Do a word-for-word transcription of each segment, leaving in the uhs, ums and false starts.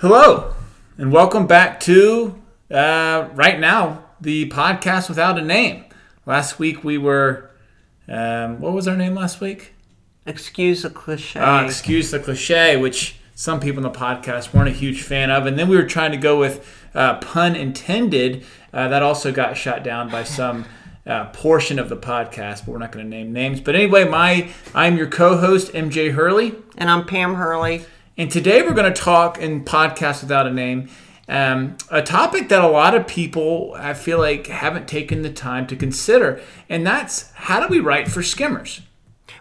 Hello, and welcome back to, uh, right now, the podcast without a name. Last week we were, um, what was our name last week? Excuse the Cliche. Uh, excuse the Cliche, which some people in the podcast weren't a huge fan of. And then we were trying to go with uh, Pun Intended. Uh, that also got shot down by some uh, portion of the podcast, but we're not going to name names. But anyway, my I'm your co-host, M J Hurley. And I'm Pam Hurley. And today we're going to talk in Podcast Without a Name, um, a topic that a lot of people, I feel like, haven't taken the time to consider. And that's, how do we write for skimmers?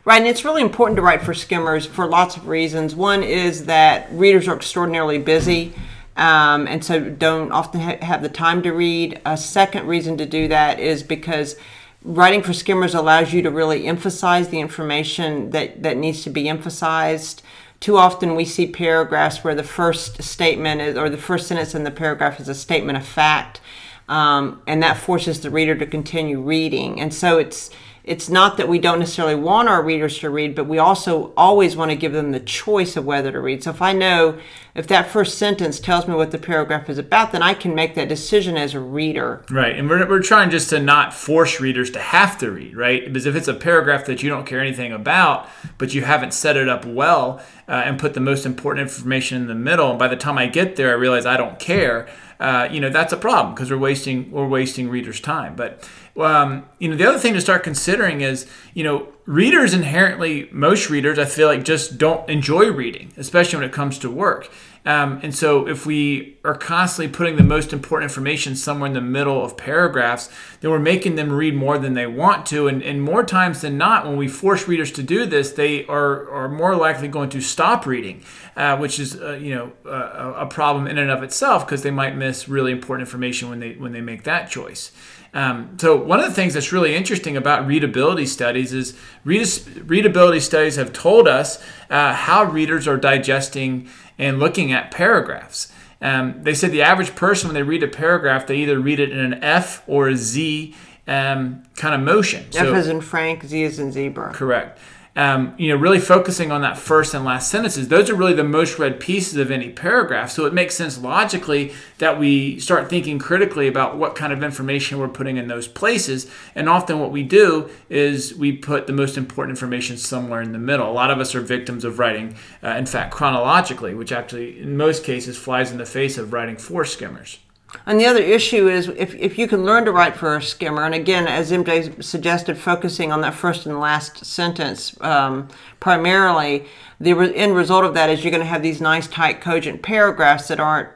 Right, and it's really important to write for skimmers for lots of reasons. One is that readers are extraordinarily busy, um, and so don't often ha- have the time to read. A second reason to do that is because writing for skimmers allows you to really emphasize the information that, that needs to be emphasized. Too often we see paragraphs where the first statement is, or the first sentence in the paragraph is a statement of fact, um, and that forces the reader to continue reading. And so it's it's not that we don't necessarily want our readers to read, but we also always want to give them the choice of whether to read. So if I know, if that first sentence tells me what the paragraph is about, then I can make that decision as a reader. Right, and we're, we're trying just to not force readers to have to read, right? Because if it's a paragraph that you don't care anything about, but you haven't set it up well, uh, and put the most important information in the middle, and by the time I get there, I realize I don't care. Uh, you know, that's a problem because we're wasting we're wasting readers' time. But um, you know, the other thing to start considering is, you know, readers inherently, most readers, I feel like, just don't enjoy reading, especially when it comes to work. Um, and so if we are constantly putting the most important information somewhere in the middle of paragraphs, then we're making them read more than they want to. And, and more times than not, when we force readers to do this, they are, are more likely going to stop reading, uh, which is uh, you know uh, a problem in and of itself because they might miss really important information when they when they make that choice. Um, so one of the things that's really interesting about readability studies is read, readability studies have told us uh, how readers are digesting and looking at paragraphs. Um, they said the average person, when they read a paragraph, they either read it in an F or a Z um, kind of motion. So, F as in Frank, Z as in zebra. Correct. Um, you know, really focusing on that first and last sentences. Those are really the most read pieces of any paragraph. So it makes sense logically that we start thinking critically about what kind of information we're putting in those places. And often what we do is we put the most important information somewhere in the middle. A lot of us are victims of writing, uh, in fact, chronologically, which actually in most cases flies in the face of writing for skimmers. And the other issue is if, if you can learn to write for a skimmer, and again, as M J suggested, focusing on that first and last sentence um, primarily, the re- end result of that is you're going to have these nice, tight, cogent paragraphs that aren't,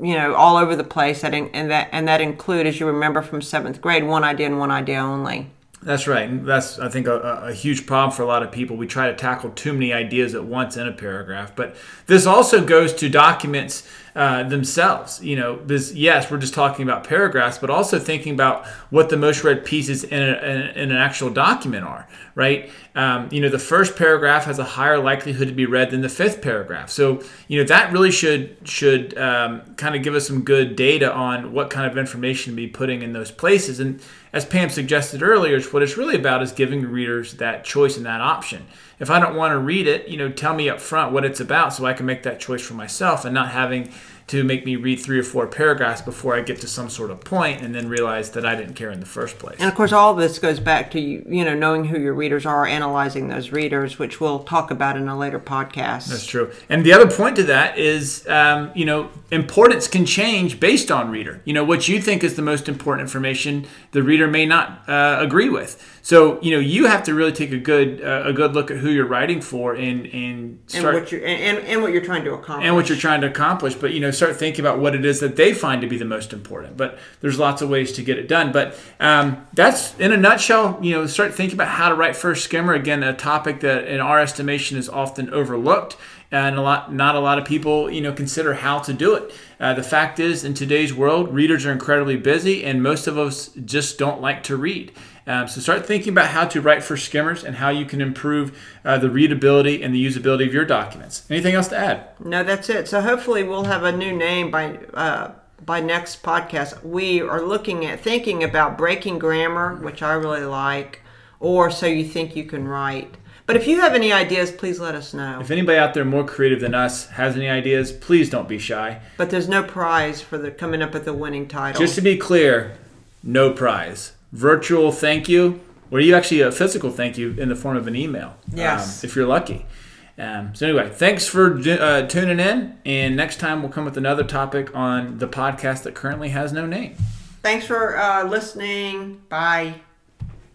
you know, all over the place, that in, and that and that include, as you remember from seventh grade, one idea and one idea only. That's right. And that's, I think, a, a huge problem for a lot of people. We try to tackle too many ideas at once in a paragraph. But this also goes to documents uh, themselves. You know, this, yes, we're just talking about paragraphs, but also thinking about what the most read pieces in, a, in, in an actual document are, right? Um, you know, the first paragraph has a higher likelihood to be read than the fifth paragraph. So, you know, that really should should um, kind of give us some good data on what kind of information to be putting in those places. And as Pam suggested earlier, what it's really about is giving readers that choice and that option. If I don't want to read it, you know, tell me up front what it's about so I can make that choice for myself and not having to make me read three or four paragraphs before I get to some sort of point and then realize that I didn't care in the first place. And of course, all of this goes back to, you know, knowing who your readers are, analyzing those readers, which we'll talk about in a later podcast. That's true. And the other point to that is, um, you know, importance can change based on reader. You know, what you think is the most important information, the reader may not uh, agree with. So, you know, you have to really take a good uh, a good look at who you're writing for and and start and what you're and, and, and what you're trying to accomplish and what you're trying to accomplish. But you know, start thinking about what it is that they find to be the most important. But there's lots of ways to get it done. But um, that's in a nutshell. You know, start thinking about how to write for a skimmer. Again, a topic that in our estimation is often overlooked. And a lot, not a lot of people, you know, consider how to do it. Uh, the fact is, in today's world, readers are incredibly busy, and most of us just don't like to read. Um, so start thinking about how to write for skimmers and how you can improve uh, the readability and the usability of your documents. Anything else to add? No, that's it. So hopefully we'll have a new name by uh, by next podcast. We are looking at thinking about breaking grammar, which I really like, or so you think you can write. But if you have any ideas, please let us know. If anybody out there more creative than us has any ideas, please don't be shy. But there's no prize for the coming up with the winning title. Just to be clear, no prize. Virtual thank you, or you actually a physical thank you in the form of an email. Yes. Um, if you're lucky. Um, so anyway, thanks for uh, tuning in. And next time we'll come with another topic on the podcast that currently has no name. Thanks for uh, listening. Bye.